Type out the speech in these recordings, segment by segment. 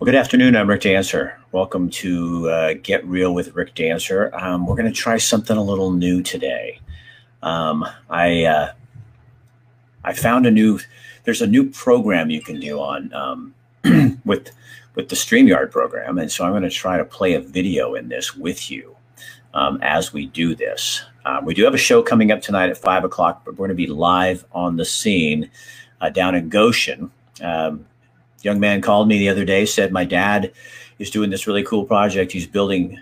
Well, good afternoon. I'm Rick Dancer. Welcome to Get Real with Rick Dancer. We're going to try something a little new today. I found a new, there's a new program you can do on with the StreamYard program, and so I'm going to try to play a video in this with you as we do this. We do have a show coming up tonight at 5 o'clock, but we're going to be live on the scene down in Goshen. Young man called me the other day, said, my dad is doing this really cool project. He's building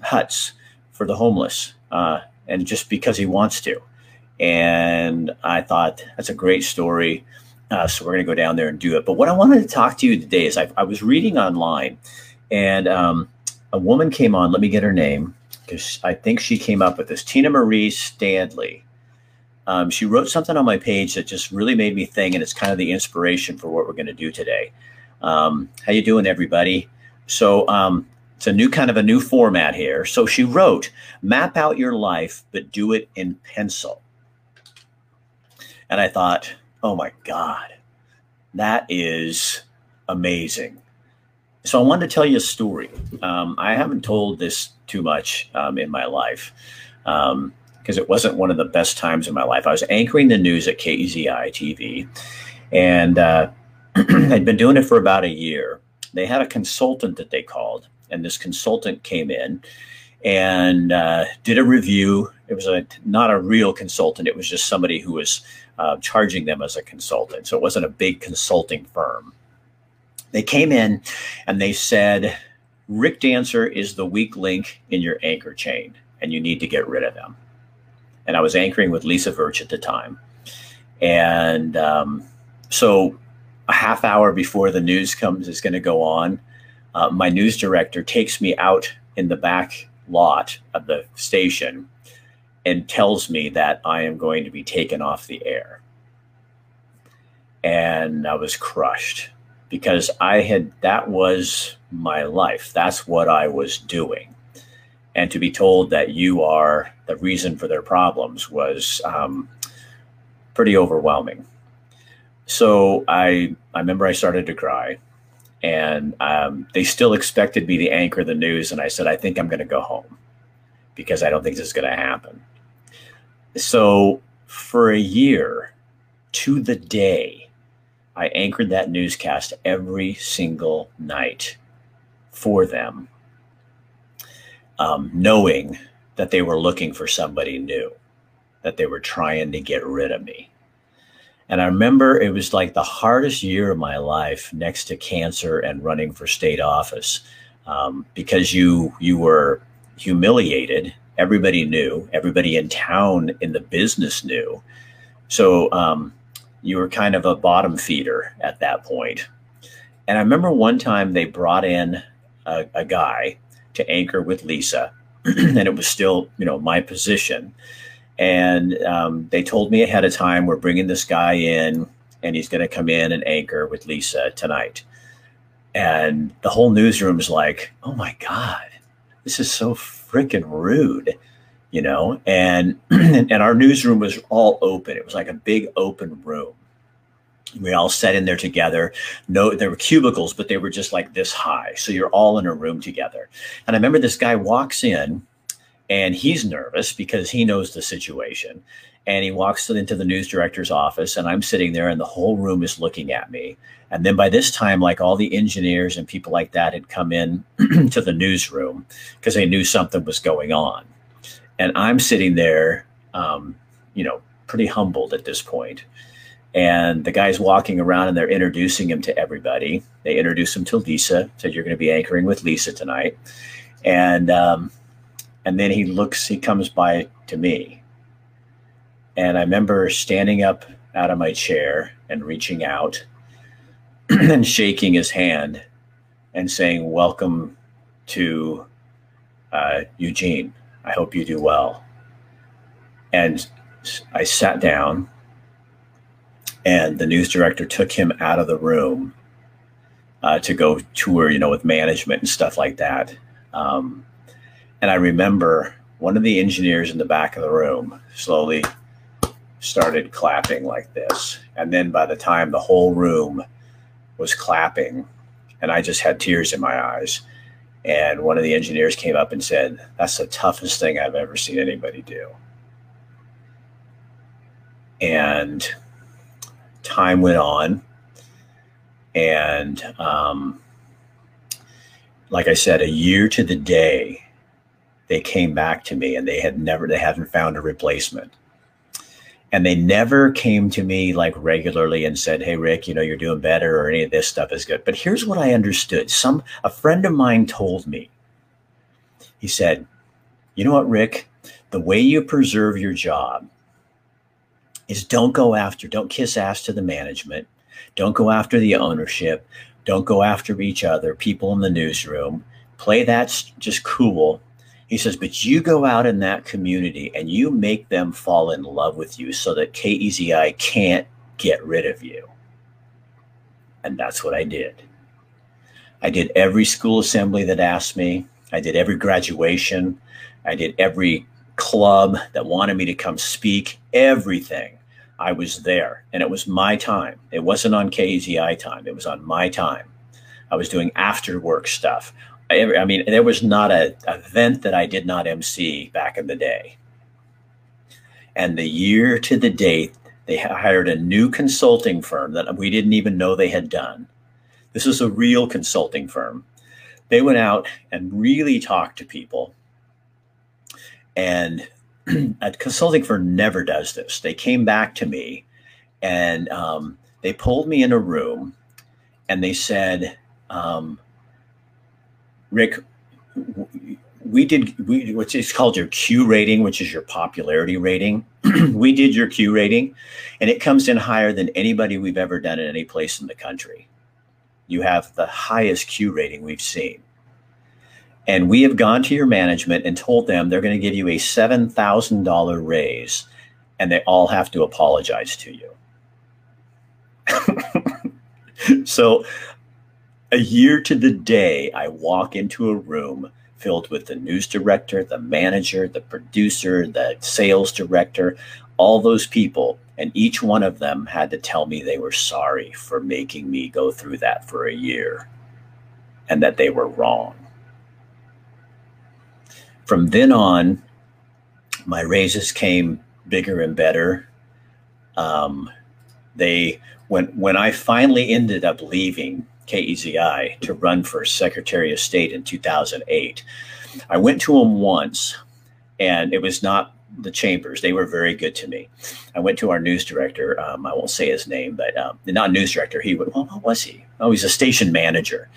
huts for the homeless and just because he wants to. And I thought that's a great story. So we're going to go down there and do it. But what I wanted to talk to you today is I was reading online and a woman came on. Let me get her name because I think she came up with this. Tina Marie Stanley. She wrote something on my page that just really made me think, and it's kind of the inspiration for what we're going to do today. How you doing, everybody? So it's a new format here. So she wrote, map out your life, but do it in pencil. And I thought, oh my God, that is amazing. So I wanted to tell you a story. I haven't told this too much in my life. Because it wasn't one of the best times in my life. I was anchoring the news at KEZI-TV, and I'd been doing it for about a year. They had a consultant that they called, and this consultant came in and did a review. It was not a real consultant. It was just somebody who was charging them as a consultant, so it wasn't a big consulting firm. They came in, and they said, Rick Dancer is the weak link in your anchor chain, and you need to get rid of them. And I was anchoring with Lisa Virch at the time. And so a half hour before the news is going to go on, my news director takes me out in the back lot of the station and tells me that I am going to be taken off the air. And I was crushed because that was my life. That's what I was doing. And to be told that you are the reason for their problems was pretty overwhelming. So I remember I started to cry, and they still expected me to anchor the news. And I said, I think I'm going to go home because I don't think this is going to happen. So for a year to the day, I anchored that newscast every single night for them. Knowing that they were looking for somebody new, that they were trying to get rid of me. And I remember it was like the hardest year of my life next to cancer and running for state office because you were humiliated. Everybody knew, everybody in town in the business knew. So you were kind of a bottom feeder at that point. And I remember one time they brought in a guy to anchor with Lisa, and it was still, my position. And they told me ahead of time, we're bringing this guy in, and he's going to come in and anchor with Lisa tonight. And the whole newsroom's like, oh my God, this is so freaking rude, And our newsroom was all open. It was like a big open room. We all sat in there together. No, there were cubicles, but they were just like this high. So you're all in a room together. And I remember this guy walks in, and he's nervous because he knows the situation. And he walks into the news director's office, and I'm sitting there, and the whole room is looking at me. And then by this time, like all the engineers and people like that had come in to the newsroom because they knew something was going on. And I'm sitting there, pretty humbled at this point. And the guy's walking around, and they're introducing him to everybody. They introduced him to Lisa, said, you're going to be anchoring with Lisa tonight. And then he comes by to me. And I remember standing up out of my chair and reaching out and shaking his hand and saying, welcome to Eugene. I hope you do well. And I sat down. And the news director took him out of the room to go tour, with management and stuff like that. And I remember one of the engineers in the back of the room slowly started clapping like this. And then by the time the whole room was clapping, and I just had tears in my eyes. And one of the engineers came up and said, "That's the toughest thing I've ever seen anybody do." And time went on. And like I said, a year to the day, they came back to me, and they hadn't found a replacement. And they never came to me like regularly and said, "Hey, Rick, you know, you're doing better," or any of this stuff is good. But here's what I understood. A friend of mine told me, he said, "You know what, Rick, the way you preserve your job is don't kiss ass to the management. Don't go after the ownership. Don't go after each other, people in the newsroom. Play that's just cool." He says, "But you go out in that community and you make them fall in love with you so that KEZI can't get rid of you." And that's what I did. I did every school assembly that asked me. I did every graduation. I did every club that wanted me to come speak, everything. I was there, and it was my time. It wasn't on KEZI time. It was on my time. I was doing after work stuff. I mean, there was not an event that I did not MC back in the day. And the year to the date, they hired a new consulting firm that we didn't even know they had done. This is a real consulting firm. They went out and really talked to people. And a consulting firm never does this. They came back to me, and they pulled me in a room, and they said, "Rick, which is called your Q rating, which is your popularity rating. We did your Q rating, and it comes in higher than anybody we've ever done in any place in the country. You have the highest Q rating we've seen. And we have gone to your management and told them they're going to give you a $7,000 raise, and they all have to apologize to you." So a year to the day, I walk into a room filled with the news director, the manager, the producer, the sales director, all those people. And each one of them had to tell me they were sorry for making me go through that for a year, and that they were wrong. From then on, my raises came bigger and better. When I finally ended up leaving KEZI to run for Secretary of State in 2008, I went to them once, and it was not the chambers. They were very good to me. I went to our news director. I won't say his name, but not news director. What was he? Oh, he's a station manager.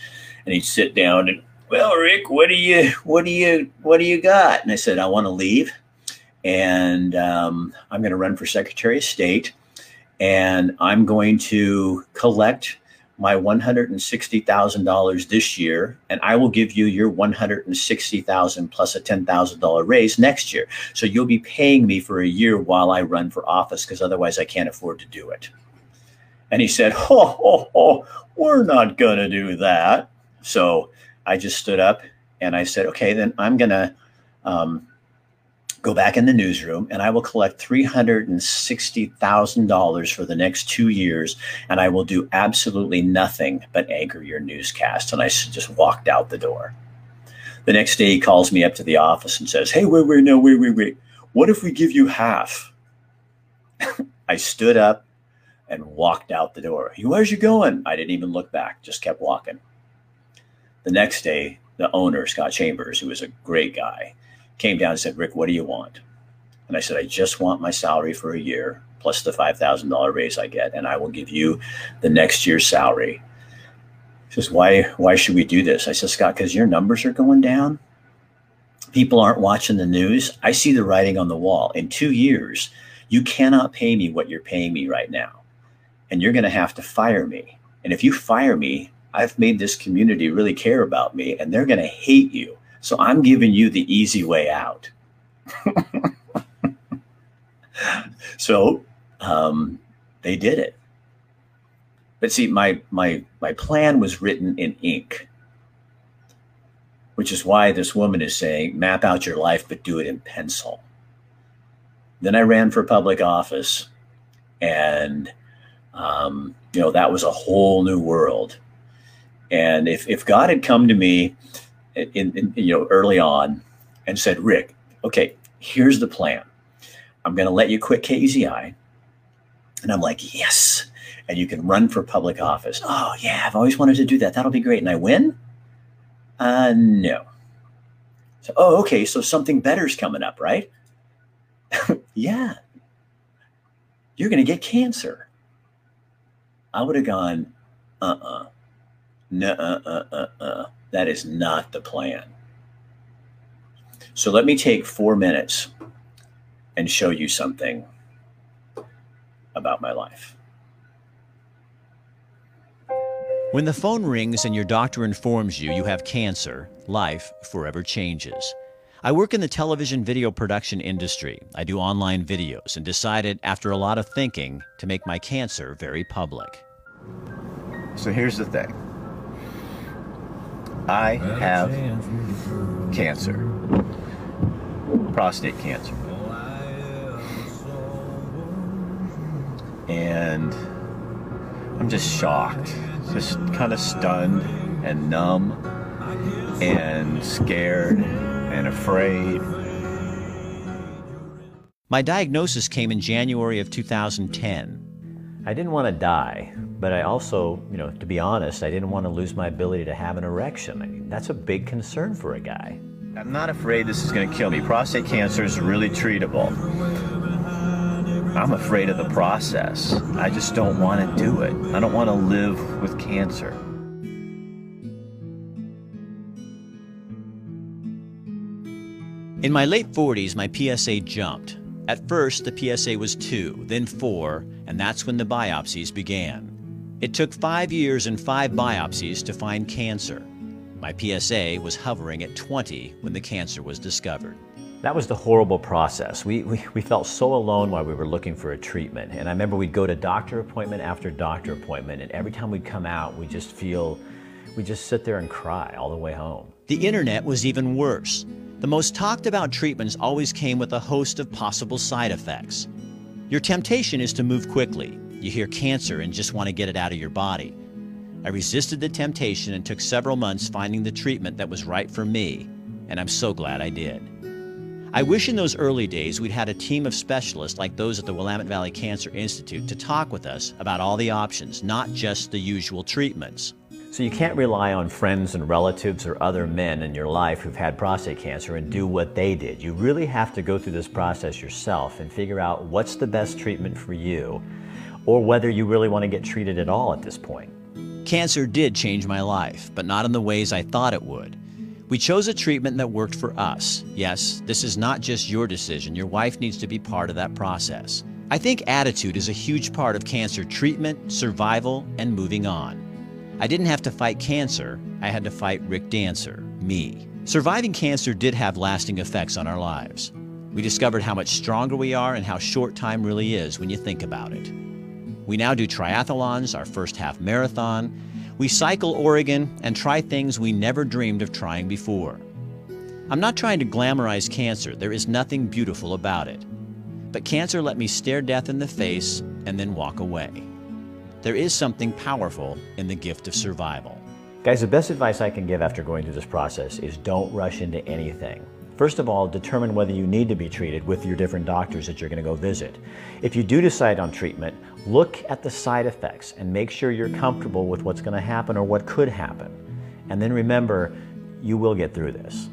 And he'd sit down and, "Well, Rick, what do you got?" And I said, "I want to leave, and I'm going to run for Secretary of State, and I'm going to collect my $160,000 this year, and I will give you your $160,000 plus a $10,000 raise next year. So you'll be paying me for a year while I run for office, because otherwise I can't afford to do it." And he said, "Oh, we're not going to do that." So I just stood up and I said, "Okay, then I'm going to go back in the newsroom, and I will collect $360,000 for the next 2 years, and I will do absolutely nothing but anchor your newscast." And I just walked out the door. The next day he calls me up to the office and says, "Hey, wait. What if we give you half?" I stood up and walked out the door. "Where's you going?" I didn't even look back, just kept walking. The next day, the owner, Scott Chambers, who was a great guy, came down and said, "Rick, what do you want?" And I said, "I just want my salary for a year plus the $5,000 raise I get, and I will give you the next year's salary." He says, why should we do this?" I said, "Scott, because your numbers are going down. People aren't watching the news. I see the writing on the wall. In 2 years, you cannot pay me what you're paying me right now, and you're going to have to fire me. And if you fire me, I've made this community really care about me, and they're going to hate you. So I'm giving you the easy way out." So they did it. But see, my plan was written in ink, which is why this woman is saying, map out your life, but do it in pencil. Then I ran for public office, and that was a whole new world. And if God had come to me in early on and said, Rick, okay, here's the plan. I'm going to let you quit KEZI. And I'm like, yes. And you can run for public office. Oh, yeah, I've always wanted to do that. That'll be great. And I win? No. So, oh, okay, so something better's coming up, right? Yeah. You're going to get cancer. I would have gone, that is not the plan. So let me take 4 minutes and show you something about my life. When the phone rings and your doctor informs you you have cancer, life forever changes. I work in the television video production industry. I do online videos and decided, after a lot of thinking, to make my cancer very public. So here's the thing. I have cancer, prostate cancer. And I'm just shocked, just kind of stunned and numb and scared and afraid. My diagnosis came in January of 2010. I didn't want to die, but I also, to be honest, I didn't want to lose my ability to have an erection. I mean, that's a big concern for a guy. I'm not afraid this is going to kill me. Prostate cancer is really treatable. I'm afraid of the process. I just don't want to do it. I don't want to live with cancer. In my late 40s, my PSA jumped. At first, the PSA was 2, then 4, and that's when the biopsies began. It took 5 years and 5 biopsies to find cancer. My PSA was hovering at 20 when the cancer was discovered. That was the horrible process. We felt so alone while we were looking for a treatment. And I remember we'd go to doctor appointment after doctor appointment, and every time we'd come out, we just sit there and cry all the way home. The internet was even worse. The most talked about treatments always came with a host of possible side effects. Your temptation is to move quickly. You hear cancer and just want to get it out of your body. I resisted the temptation and took several months finding the treatment that was right for me, and I'm so glad I did. I wish in those early days we'd had a team of specialists like those at the Willamette Valley Cancer Institute to talk with us about all the options, not just the usual treatments. So you can't rely on friends and relatives or other men in your life who've had prostate cancer and do what they did. You really have to go through this process yourself and figure out what's the best treatment for you, or whether you really want to get treated at all at this point. Cancer did change my life, but not in the ways I thought it would. We chose a treatment that worked for us. Yes, this is not just your decision. Your wife needs to be part of that process. I think attitude is a huge part of cancer treatment, survival, and moving on. I didn't have to fight cancer. I had to fight Rick Dancer, me. Surviving cancer did have lasting effects on our lives. We discovered how much stronger we are and how short time really is when you think about it. We now do triathlons, our first half marathon. We cycle Oregon and try things we never dreamed of trying before. I'm not trying to glamorize cancer. There is nothing beautiful about it. But cancer let me stare death in the face and then walk away. There is something powerful in the gift of survival. Guys, the best advice I can give after going through this process is don't rush into anything. First of all, determine whether you need to be treated with your different doctors that you're going to go visit. If you do decide on treatment, look at the side effects and make sure you're comfortable with what's going to happen or what could happen. And then remember, you will get through this.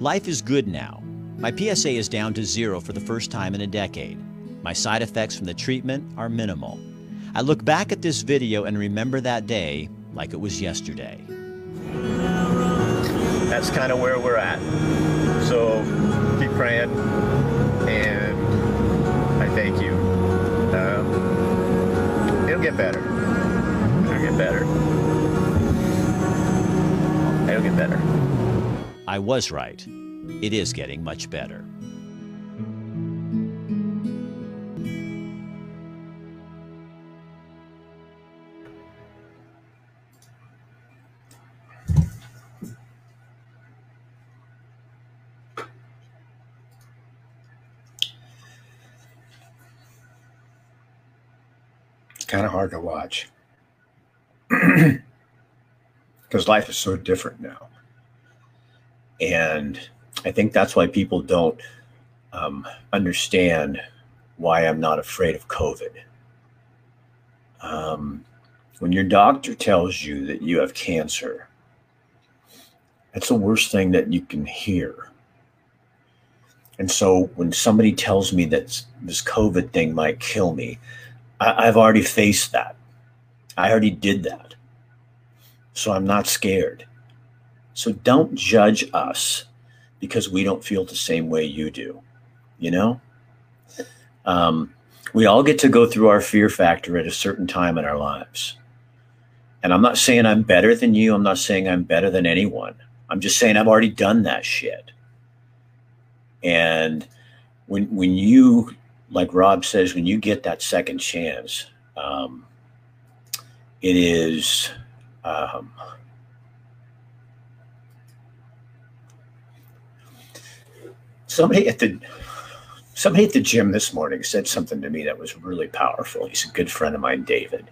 Life is good now. My PSA is down to 0 for the first time in a decade. My side effects from the treatment are minimal. I look back at this video and remember that day like it was yesterday. That's kind of where we're at. So keep praying, and I thank you. It'll get better. It'll get better. It'll get better. I was right. It is getting much better. Kind of hard to watch. because life is so different now. And I think that's why people don't understand why I'm not afraid of COVID. When your doctor tells you that you have cancer, that's the worst thing that you can hear. And so when somebody tells me that this COVID thing might kill me, I've already faced that. I already did that. So I'm not scared. So don't judge us because we don't feel the same way you do, you know? We all get to go through our fear factor at a certain time in our lives. And I'm not saying I'm better than you. I'm not saying I'm better than anyone. I'm just saying I've already done that shit. And when you, like Rob says, when you get that second chance, it is, somebody at the gym this morning said something to me that was really powerful. He's a good friend of mine, David.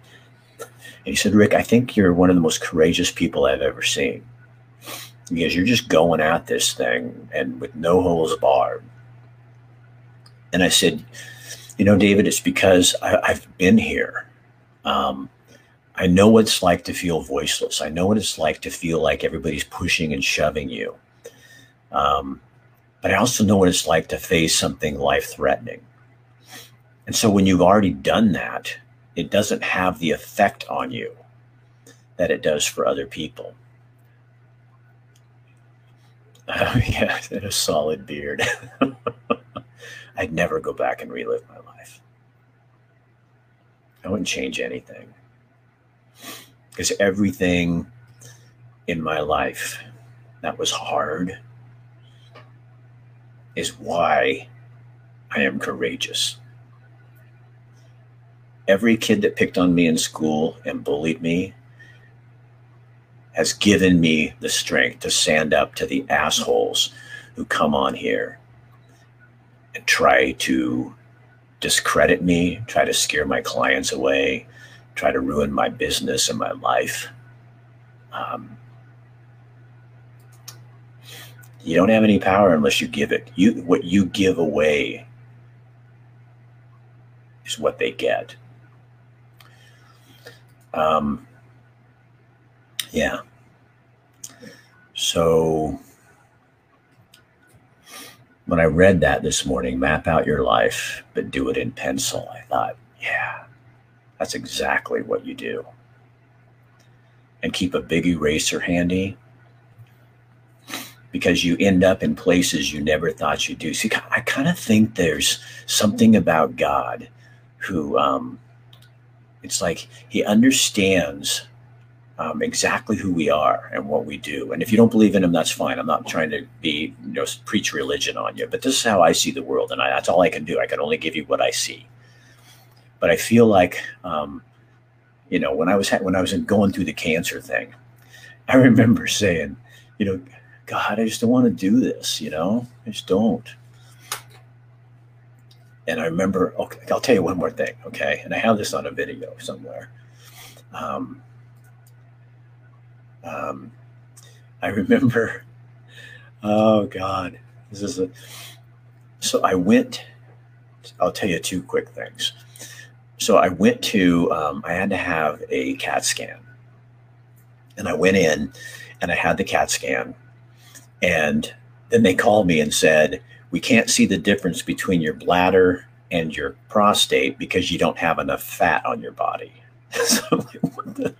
And he said, Rick, I think you're one of the most courageous people I've ever seen. Because you're just going at this thing and with no holes barred. And I said, you know, David, it's because I've been here. I know what it's like to feel voiceless. I know what it's like to feel like everybody's pushing and shoving you. But I also know what it's like to face something life-threatening. And so when you've already done that, it doesn't have the effect on you that it does for other people. Oh, yeah, and a solid beard. I'd never go back and relive my life. I wouldn't change anything. Because everything in my life that was hard is why I am courageous. Every kid that picked on me in school and bullied me has given me the strength to stand up to the assholes who come on here and try to discredit me, try to scare my clients away, try to ruin my business and my life. You don't have any power unless you give it. What you give away is what they get. Yeah. So when I read that this morning, map out your life, but do it in pencil, I thought, yeah, that's exactly what you do. And keep a big eraser handy. Because you end up in places you never thought you'd do. See, I kind of think there's something about God who, it's like he understands exactly who we are and what we do. And if you don't believe in him, that's fine. I'm not trying to be, you know, preach religion on you, but this is how I see the world. And that's all I can do. I can only give you what I see. But I feel like, you know, when I was going through the cancer thing, I remember saying, you know, God, I just don't want to do this, you know? I just don't. And I remember, okay, I'll tell you one more thing, okay? And I have this on a video somewhere. I remember, oh God, this is a, so I went, I'll tell you two quick things. So I went to, I had to have a CAT scan. And I went in and I had the CAT scan. And then they called me and said, we can't see the difference between your bladder and your prostate because you don't have enough fat on your body. So I'm like,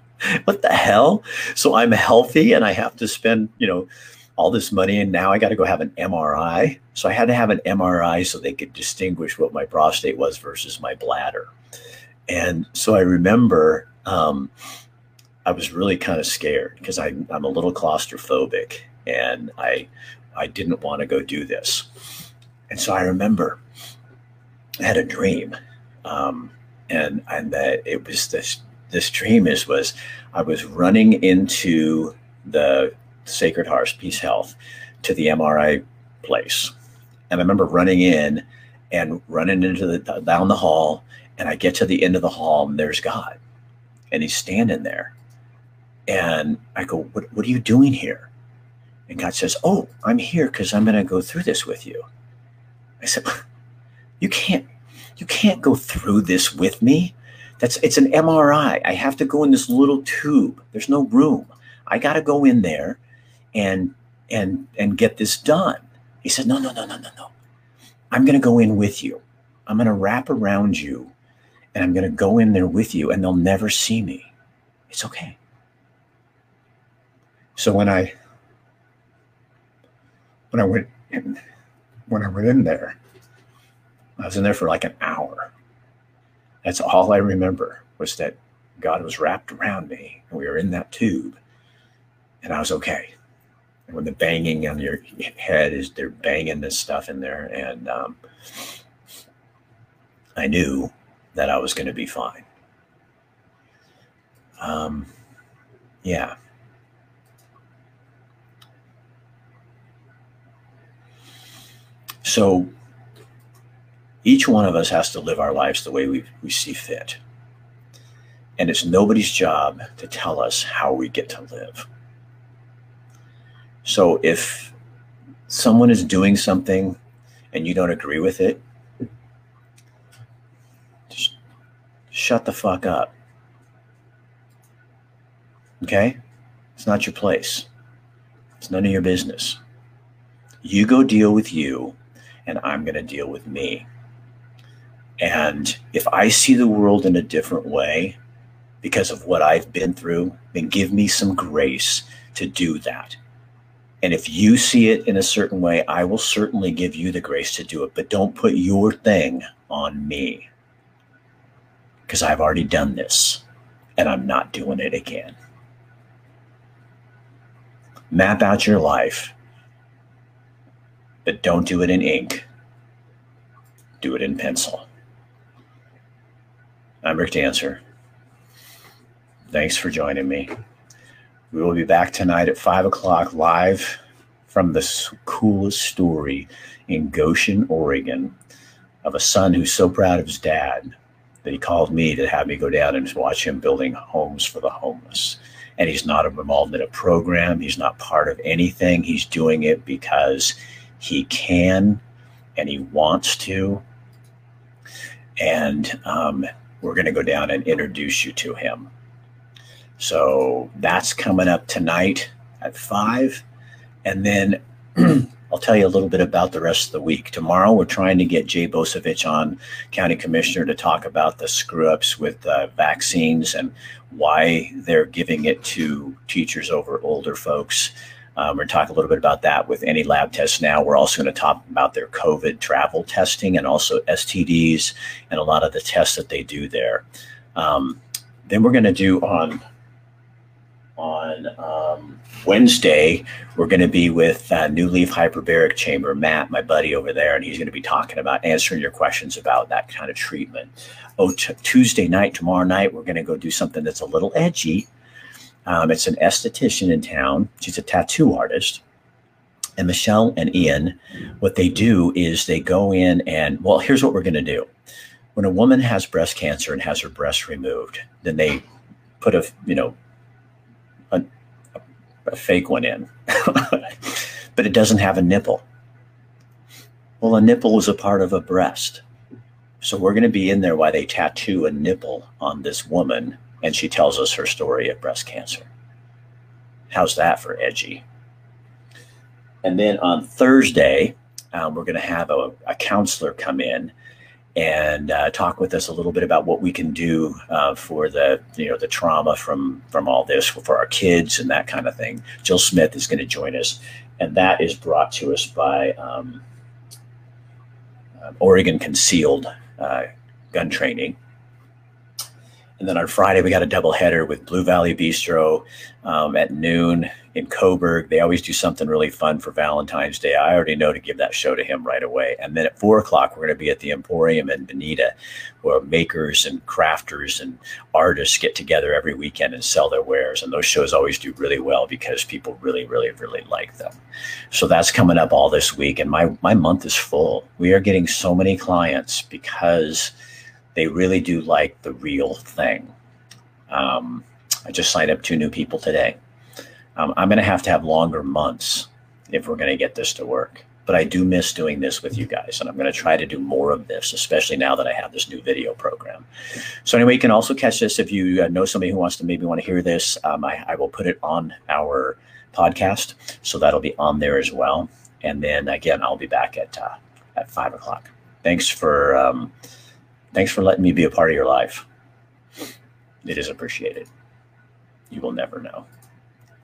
what the hell? So I'm healthy and I have to spend, you know, all this money and now I got to go have an MRI. So I had to have an MRI so they could distinguish what my prostate was versus my bladder. And so I remember I was really kind of scared because I'm a little claustrophobic. And I didn't want to go do this. And so I remember I had a dream. And that it was this dream was I was running into the Sacred Heart Peace Health to the MRI place. And I remember running in and running into down the hall. And I get to the end of the hall and there's God. And he's standing there. And I go, what are you doing here? And God says, oh, I'm here because I'm going to go through this with you. I said, you can't go through this with me. It's an MRI. I have to go in this little tube. There's no room. I got to go in there and get this done. He said, no. I'm going to go in with you. I'm going to wrap around you and I'm going to go in there with you and they'll never see me. It's okay. So when I went in there, I was in there for like an hour. That's all I remember was that God was wrapped around me and we were in that tube and I was okay. And when the banging on your head is they're banging this stuff in there. And I knew that I was going to be fine. Yeah. So each one of us has to live our lives the way we see fit. And it's nobody's job to tell us how we get to live. So if someone is doing something and you don't agree with it, just shut the fuck up. Okay? It's not your place. It's none of your business. You go deal with you, and I'm going to deal with me. And if I see the world in a different way because of what I've been through, then give me some grace to do that. And if you see it in a certain way, I will certainly give you the grace to do it, but don't put your thing on me because I've already done this and I'm not doing it again. Map out your life, but don't do it in ink. Do it in pencil. I'm Rick Dancer. Thanks for joining me. We will be back tonight at 5 o'clock live from the coolest story in Goshen, Oregon, of a son who's so proud of his dad that he called me to have me go down and watch him building homes for the homeless. And he's not involved in a program. He's not part of anything. He's doing it because he can and he wants to. And we're going to go down and introduce you to him. So that's coming up tonight at 5. And then I'll tell you a little bit about the rest of the week. Tomorrow, we're trying to get Jay Bosevich on, County Commissioner, to talk about the screw-ups with vaccines and why they're giving it to teachers over older folks. We're going to talk a little bit about that with any lab tests now. We're also going to talk about their COVID travel testing and also STDs and a lot of the tests that they do there. Then we're going to do on Wednesday, we're going to be with New Leaf Hyperbaric Chamber, Matt, my buddy over there, and he's going to be talking about answering your questions about that kind of treatment. Tuesday night, tomorrow night, we're going to go do something that's a little edgy. It's an esthetician in town. She's a tattoo artist. And Michelle and Ian, what they do is they go in and, well, here's what we're going to do. When a woman has breast cancer and has her breast removed, then they put a fake one in, but it doesn't have a nipple. Well, a nipple is a part of a breast. So we're going to be in there while they tattoo a nipple on this woman. And she tells us her story of breast cancer. How's that for edgy? And then on Thursday, we're going to have a counselor come in and talk with us a little bit about what we can do for the trauma from all this for our kids and that kind of thing. Jill Smith is going to join us, and that is brought to us by Oregon Concealed Gun Training. And then on Friday, we got a doubleheader with Blue Valley Bistro at noon in Coburg. They always do something really fun for Valentine's Day. I already know to give that show to him right away. And then at 4 o'clock, we're going to be at the Emporium in Benita, where makers and crafters and artists get together every weekend and sell their wares. And those shows always do really well because people really, really, really like them. So that's coming up all this week. And my month is full. We are getting so many clients because they really do like the real thing. I just signed up 2 new people today. I'm going to have longer months if we're going to get this to work. But I do miss doing this with you guys, and I'm going to try to do more of this, especially now that I have this new video program. So anyway, you can also catch this if you know somebody who wants to maybe want to hear this. I will put it on our podcast, so that'll be on there as well. And then again, I'll be back at 5 o'clock. Thanks for letting me be a part of your life. It is appreciated. You will never know.